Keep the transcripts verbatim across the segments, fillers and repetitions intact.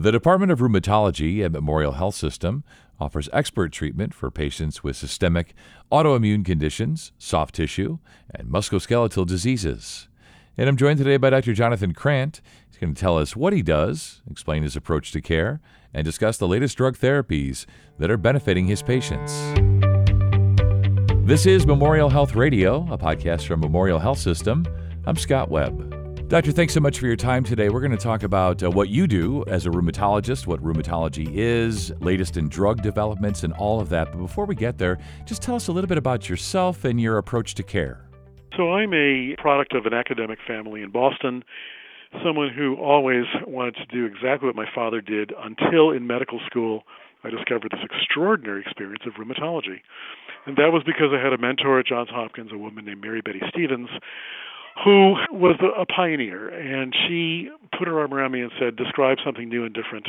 The Department of Rheumatology at Memorial Health System offers expert treatment for patients with systemic autoimmune conditions, soft tissue, and musculoskeletal diseases. And I'm joined today by Doctor Jonathan Krant. He's going to tell us what he does, explain his approach to care, and discuss the latest drug therapies that are benefiting his patients. This is Memorial Health Radio, a podcast from Memorial Health System. I'm Scott Webb. Doctor, thanks so much for your time today. We're going to talk about uh, what you do as a rheumatologist, what rheumatology is, latest in drug developments, and all of that. But before we get there, just tell us a little bit about yourself and your approach to care. So I'm a product of an academic family in Boston, someone who always wanted to do exactly what my father did until in medical school I discovered this extraordinary experience of rheumatology. And that was because I had a mentor at Johns Hopkins, a woman named Mary Betty Stevens, who was a pioneer, and she put her arm around me and said, describe something new and different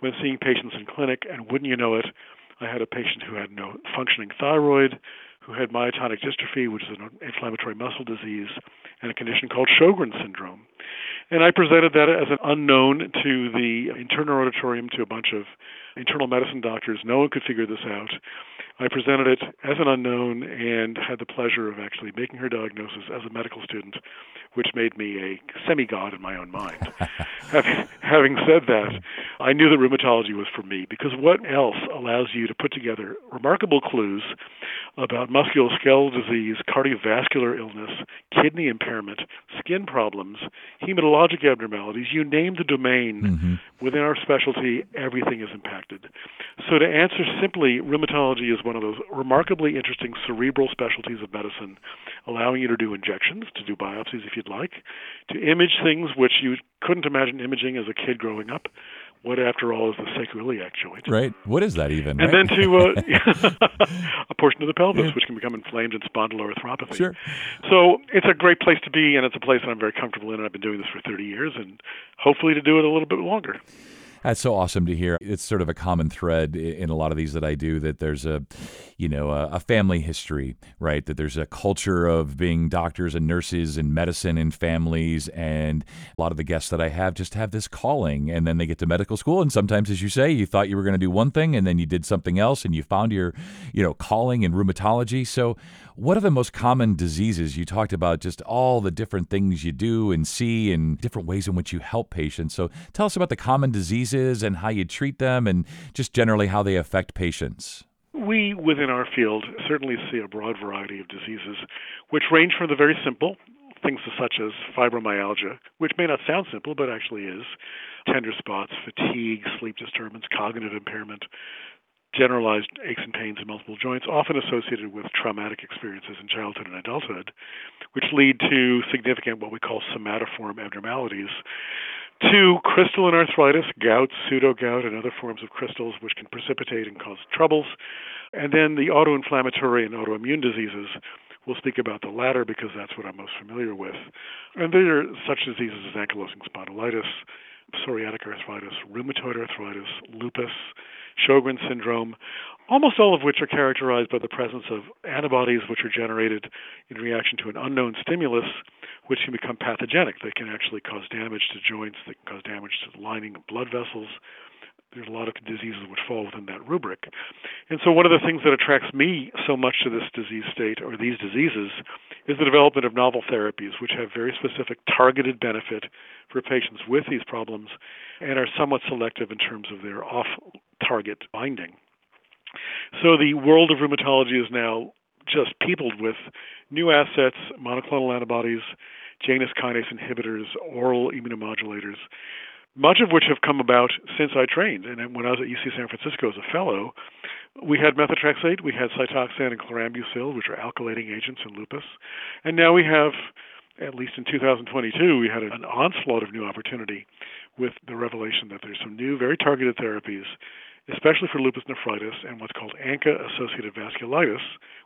when seeing patients in clinic, and wouldn't you know it, I had a patient who had no functioning thyroid, who had myotonic dystrophy, which is an inflammatory muscle disease, and a condition called Sjogren's syndrome. And I presented that as an unknown to the internal auditorium, to a bunch of internal medicine doctors. No one could figure this out. I presented it as an unknown and had the pleasure of actually making her diagnosis as a medical student, which made me a semi-god in my own mind. having, having said that, I knew that rheumatology was for me, because what else allows you to put together remarkable clues about musculoskeletal disease, cardiovascular illness, kidney impairment, skin problems, hematologic abnormalities, you name the domain. Mm-hmm. Within our specialty, everything is impacted. So to answer simply, rheumatology is one of those remarkably interesting cerebral specialties of medicine, allowing you to do injections, to do biopsies if you'd like, to image things which you couldn't imagine imaging as a kid growing up. What, after all, is the sacroiliac joint? Right. What is that even? And right? then to uh, a portion of the pelvis, which can become inflamed in spondyloarthropathy. Sure. So it's a great place to be, and it's a place that I'm very comfortable in, and I've been doing this for thirty years, and hopefully to do it a little bit longer. That's so awesome to hear. It's sort of a common thread in a lot of these that I do, that there's a, you know, a family history, right? That there's a culture of being doctors and nurses and medicine and families. And a lot of the guests that I have just have this calling, and then they get to medical school. And sometimes, as you say, you thought you were going to do one thing and then you did something else, and you found your, you know, calling in rheumatology. So what are the most common diseases? You talked about just all the different things you do and see and different ways in which you help patients. So tell us about the common diseases and how you treat them, and just generally how they affect patients. We, within our field, certainly see a broad variety of diseases, which range from the very simple, things such as fibromyalgia, which may not sound simple, but actually is, tender spots, fatigue, sleep disturbance, cognitive impairment, generalized aches and pains in multiple joints, often associated with traumatic experiences in childhood and adulthood, which lead to significant what we call somatoform abnormalities, to crystalline arthritis, gout, pseudo-gout, and other forms of crystals which can precipitate and cause troubles. And then the autoinflammatory and autoimmune diseases, we'll speak about the latter because that's what I'm most familiar with. And there are such diseases as ankylosing spondylitis, psoriatic arthritis, rheumatoid arthritis, lupus, Sjogren's syndrome, almost all of which are characterized by the presence of antibodies which are generated in reaction to an unknown stimulus, which can become pathogenic. They can actually cause damage to joints, they can cause damage to the lining of blood vessels. There's a lot of diseases which fall within that rubric. And so one of the things that attracts me so much to this disease state, or these diseases, is the development of novel therapies which have very specific targeted benefit for patients with these problems and are somewhat selective in terms of their off-target binding. So the world of rheumatology is now just peopled with new assets, monoclonal antibodies, Janus kinase inhibitors, oral immunomodulators, much of which have come about since I trained. And when I was at U C San Francisco as a fellow, we had methotrexate, we had cytoxan and chlorambucil, which are alkylating agents in lupus. And now we have, at least in two thousand twenty-two, we had an onslaught of new opportunity with the revelation that there's some new, very targeted therapies, especially for lupus nephritis and what's called ANCA-associated vasculitis,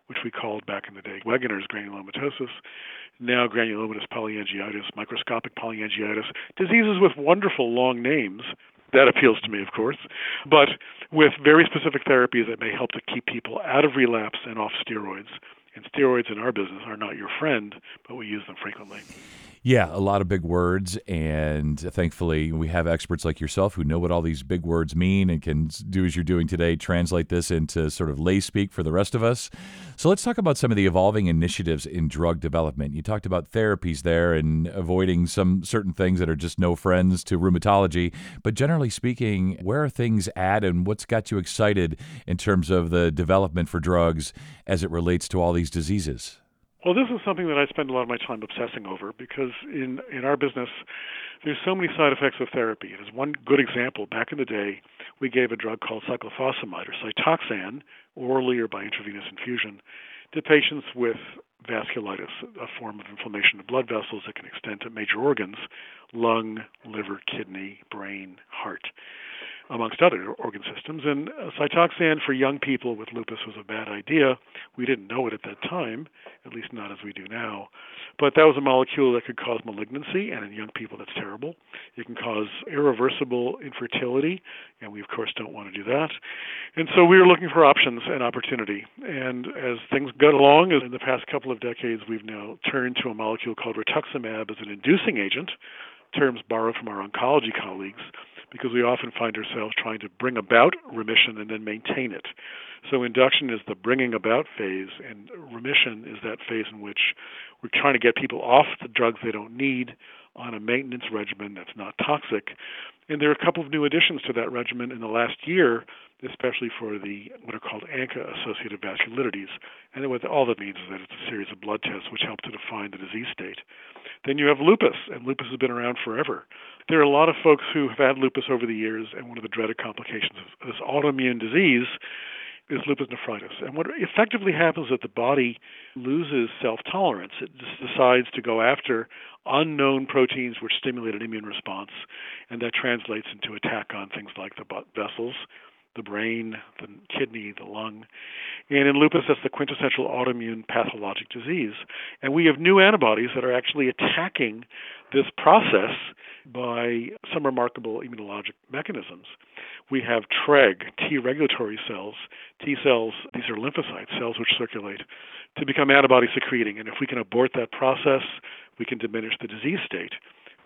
which we called back in the day Wegener's granulomatosis, now granulomatous polyangiitis, microscopic polyangiitis, diseases with wonderful long names. That appeals to me, of course, but with very specific therapies that may help to keep people out of relapse and off steroids. And steroids in our business are not your friend, but we use them frequently. Yeah, a lot of big words, and thankfully we have experts like yourself who know what all these big words mean and can do as you're doing today, translate this into sort of lay speak for the rest of us. So let's talk about some of the evolving initiatives in drug development. You talked about therapies there and avoiding some certain things that are just no friends to rheumatology, but generally speaking, where are things at and what's got you excited in terms of the development for drugs as it relates to all these diseases? Well, this is something that I spend a lot of my time obsessing over because in, in our business, there's so many side effects of therapy. There's one good example. Back in the day, we gave a drug called cyclophosphamide or cytoxan, orally or by intravenous infusion, to patients with vasculitis, a form of inflammation of blood vessels that can extend to major organs, lung, liver, kidney, brain, heart, amongst other organ systems. And cytoxan for young people with lupus was a bad idea. We didn't know it at that time, at least not as we do now. But that was a molecule that could cause malignancy, and in young people that's terrible. It can cause irreversible infertility, and we, of course, don't want to do that. And so we were looking for options and opportunity. And as things got along, in the past couple of decades, we've now turned to a molecule called rituximab as an inducing agent, terms borrowed from our oncology colleagues, because we often find ourselves trying to bring about remission and then maintain it. So induction is the bringing about phase, and remission is that phase in which we're trying to get people off the drugs they don't need on a maintenance regimen that's not toxic. And there are a couple of new additions to that regimen in the last year, especially for the what are called ANCA-associated vasculitis. And what all that means is that it's a series of blood tests which help to define the disease state. Then you have lupus, and lupus has been around forever. There are a lot of folks who have had lupus over the years, and one of the dreaded complications of this autoimmune disease is lupus nephritis. And what effectively happens is that the body loses self-tolerance. It just decides to go after unknown proteins which stimulate an immune response, and that translates into attack on things like the blood vessels, the brain, the kidney, the lung. And in lupus, that's the quintessential autoimmune pathologic disease. And we have new antibodies that are actually attacking this process by some remarkable immunologic mechanisms. We have TREG, T regulatory cells, T cells, these are lymphocytes, cells which circulate, to become antibody secreting. And if we can abort that process, we can diminish the disease state.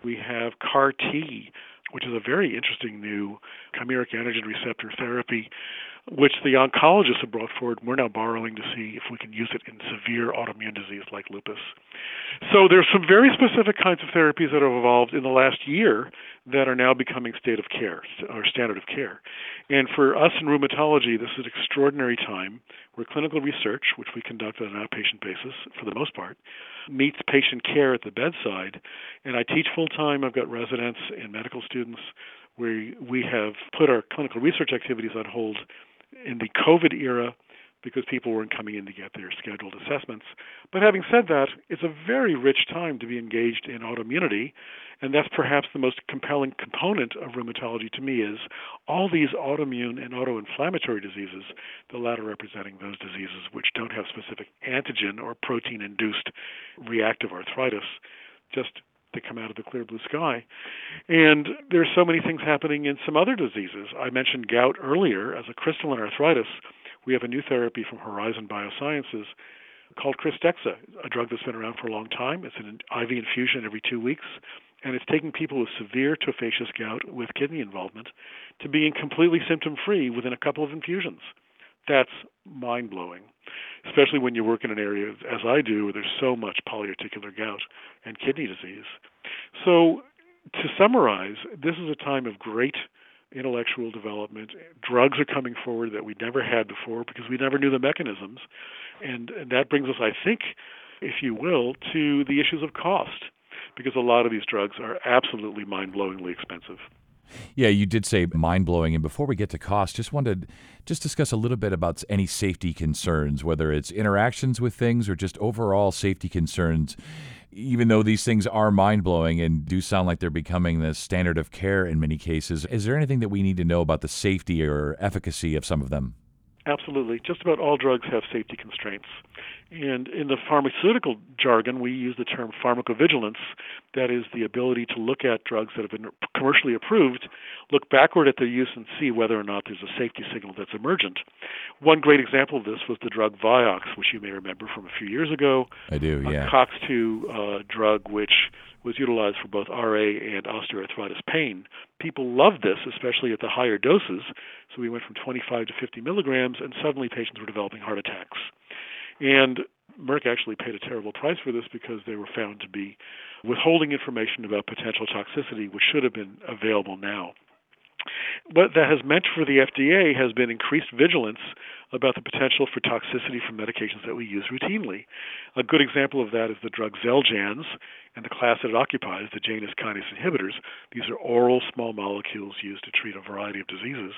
We have C A R T, which is a very interesting new chimeric antigen receptor therapy, which the oncologists have brought forward. We're now borrowing to see if we can use it in severe autoimmune disease like lupus. So there's some very specific kinds of therapies that have evolved in the last year that are now becoming state of care or standard of care. And for us in rheumatology, this is an extraordinary time where clinical research, which we conduct on an outpatient basis for the most part, meets patient care at the bedside. And I teach full-time. I've got residents and medical students where we have put our clinical research activities on hold in the COVID era because people weren't coming in to get their scheduled assessments. But having said that, it's a very rich time to be engaged in autoimmunity, and that's perhaps the most compelling component of rheumatology to me is all these autoimmune and autoinflammatory diseases, the latter representing those diseases which don't have specific antigen or protein-induced reactive arthritis, just that come out of the clear blue sky. And there's so many things happening in some other diseases. I mentioned gout earlier as a crystalline arthritis. We have a new therapy from Horizon Biosciences called Cristexa, a drug that's been around for a long time. It's an I V infusion every two weeks, and it's taking people with severe tophaceous gout with kidney involvement to being completely symptom-free within a couple of infusions. That's mind-blowing, especially when you work in an area, as I do, where there's so much polyarticular gout and kidney disease. So to summarize, this is a time of great intellectual development. Drugs are coming forward that we never had before because we never knew the mechanisms. And, and that brings us, I think, if you will, to the issues of cost, because a lot of these drugs are absolutely mind-blowingly expensive. Yeah, you did say mind-blowing. And before we get to cost, just wanted to just discuss a little bit about any safety concerns, whether it's interactions with things or just overall safety concerns, even though these things are mind-blowing and do sound like they're becoming the standard of care in many cases. Is there anything that we need to know about the safety or efficacy of some of them? Absolutely. Just about all drugs have safety constraints. And in the pharmaceutical jargon, we use the term pharmacovigilance. That is the ability to look at drugs that have been commercially approved, look backward at their use and see whether or not there's a safety signal that's emergent. One great example of this was the drug Vioxx, which you may remember from a few years ago. I do, yeah. A C O X two uh, drug which was utilized for both R A and osteoarthritis pain. People loved this, especially at the higher doses. So we went from twenty-five to fifty milligrams, and suddenly patients were developing heart attacks. And Merck actually paid a terrible price for this because they were found to be withholding information about potential toxicity, which should have been available now. What that has meant for the F D A has been increased vigilance about the potential for toxicity from medications that we use routinely. A good example of that is the drug Xeljanz and the class that it occupies, the Janus kinase inhibitors. These are oral small molecules used to treat a variety of diseases.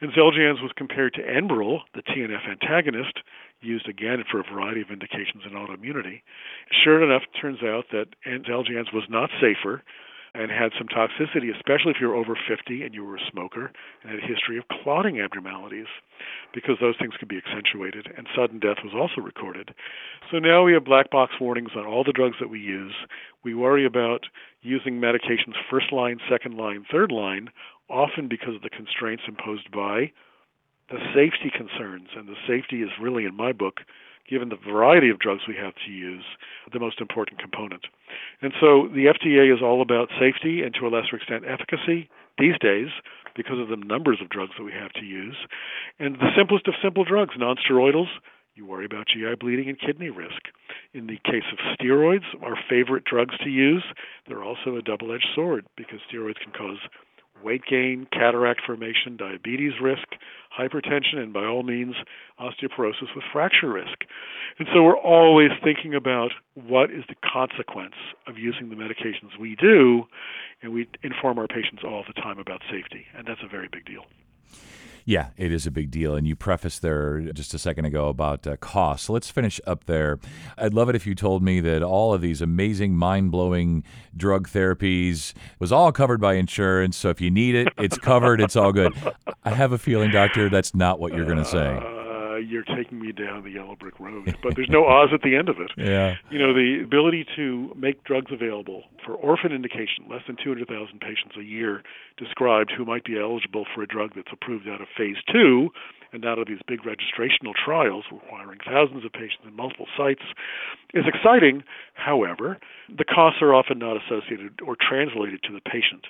And Xeljanz was compared to Enbrel, the T N F antagonist, used again for a variety of indications in autoimmunity. Sure enough, it turns out that Xeljanz was not safer and had some toxicity, especially if you were over fifty and you were a smoker and had a history of clotting abnormalities, because those things could be accentuated, and sudden death was also recorded. So now we have black box warnings on all the drugs that we use. We worry about using medications first line, second line, third line, often because of the constraints imposed by the safety concerns, and the safety is really, in my book, given the variety of drugs we have to use, the most important component. And so the F D A is all about safety and, to a lesser extent, efficacy these days because of the numbers of drugs that we have to use. And the simplest of simple drugs, nonsteroidals, you worry about G I bleeding and kidney risk. In the case of steroids, our favorite drugs to use, they're also a double-edged sword because steroids can cause weight gain, cataract formation, diabetes risk, hypertension, and by all means, osteoporosis with fracture risk. And so we're always thinking about what is the consequence of using the medications we do, and we inform our patients all the time about safety, and that's a very big deal. Yeah, it is a big deal, and you prefaced there just a second ago about uh, cost. So let's finish up there. I'd love it if you told me that all of these amazing, mind-blowing drug therapies was all covered by insurance, so if you need it, it's covered, it's all good. I have a feeling, Doctor, that's not what you're going to say. Uh, you're taking me down the yellow brick road, but there's no Oz at the end of it. Yeah. You know, the ability to make drugs available for orphan indication, less than two hundred thousand patients a year described who might be eligible for a drug that's approved out of phase two and out of these big registrational trials requiring thousands of patients in multiple sites is exciting. However, the costs are often not associated or translated to the patient.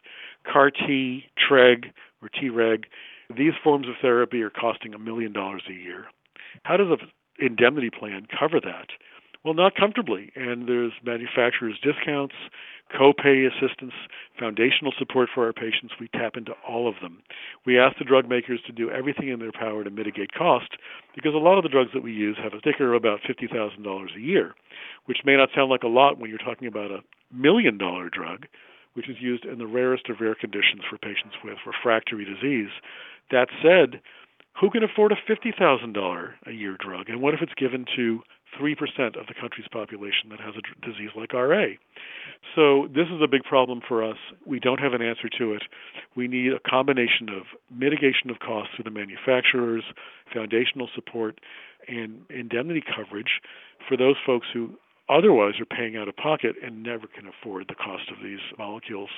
C A R T, T R E G, or T R E G, these forms of therapy are costing a million dollars a year. How does an indemnity plan cover that? Well, not comfortably. And there's manufacturers' discounts, co-pay assistance, foundational support for our patients. We tap into all of them. We ask the drug makers to do everything in their power to mitigate cost because a lot of the drugs that we use have a sticker about fifty thousand dollars a year, which may not sound like a lot when you're talking about a million-dollar drug, which is used in the rarest of rare conditions for patients with refractory disease. That said, who can afford a fifty thousand dollars a year drug? And what if it's given to three percent of the country's population that has a disease like R A? So this is a big problem for us. We don't have an answer to it. We need a combination of mitigation of costs through the manufacturers, foundational support, and indemnity coverage for those folks who otherwise are paying out of pocket and never can afford the cost of these molecules.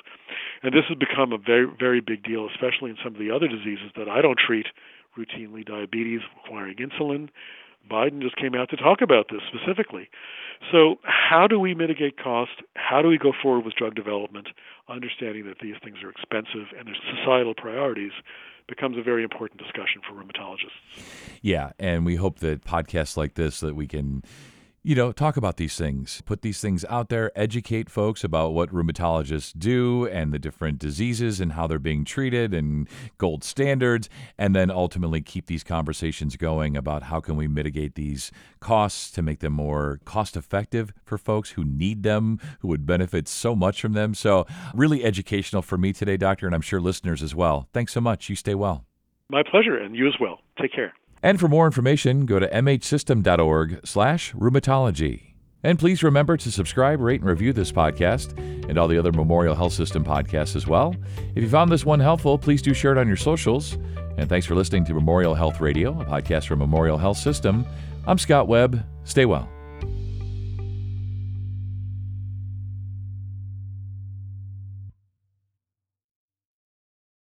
And this has become a very, very big deal, especially in some of the other diseases that I don't treat routinely, diabetes requiring insulin. Biden just came out to talk about this specifically. So how do we mitigate cost? How do we go forward with drug development? Understanding that these things are expensive and there's societal priorities becomes a very important discussion for rheumatologists. Yeah, and we hope that podcasts like this, that we can You know, talk about these things, put these things out there, educate folks about what rheumatologists do and the different diseases and how they're being treated and gold standards, and then ultimately keep these conversations going about how can we mitigate these costs to make them more cost effective for folks who need them, who would benefit so much from them. So really educational for me today, Doctor, and I'm sure listeners as well. Thanks so much. You stay well. My pleasure, and you as well. Take care. And for more information, go to m h system dot org slash rheumatology. And please remember to subscribe, rate, and review this podcast and all the other Memorial Health System podcasts as well. If you found this one helpful, please do share it on your socials. And thanks for listening to Memorial Health Radio, a podcast from Memorial Health System. I'm Scott Webb. Stay well.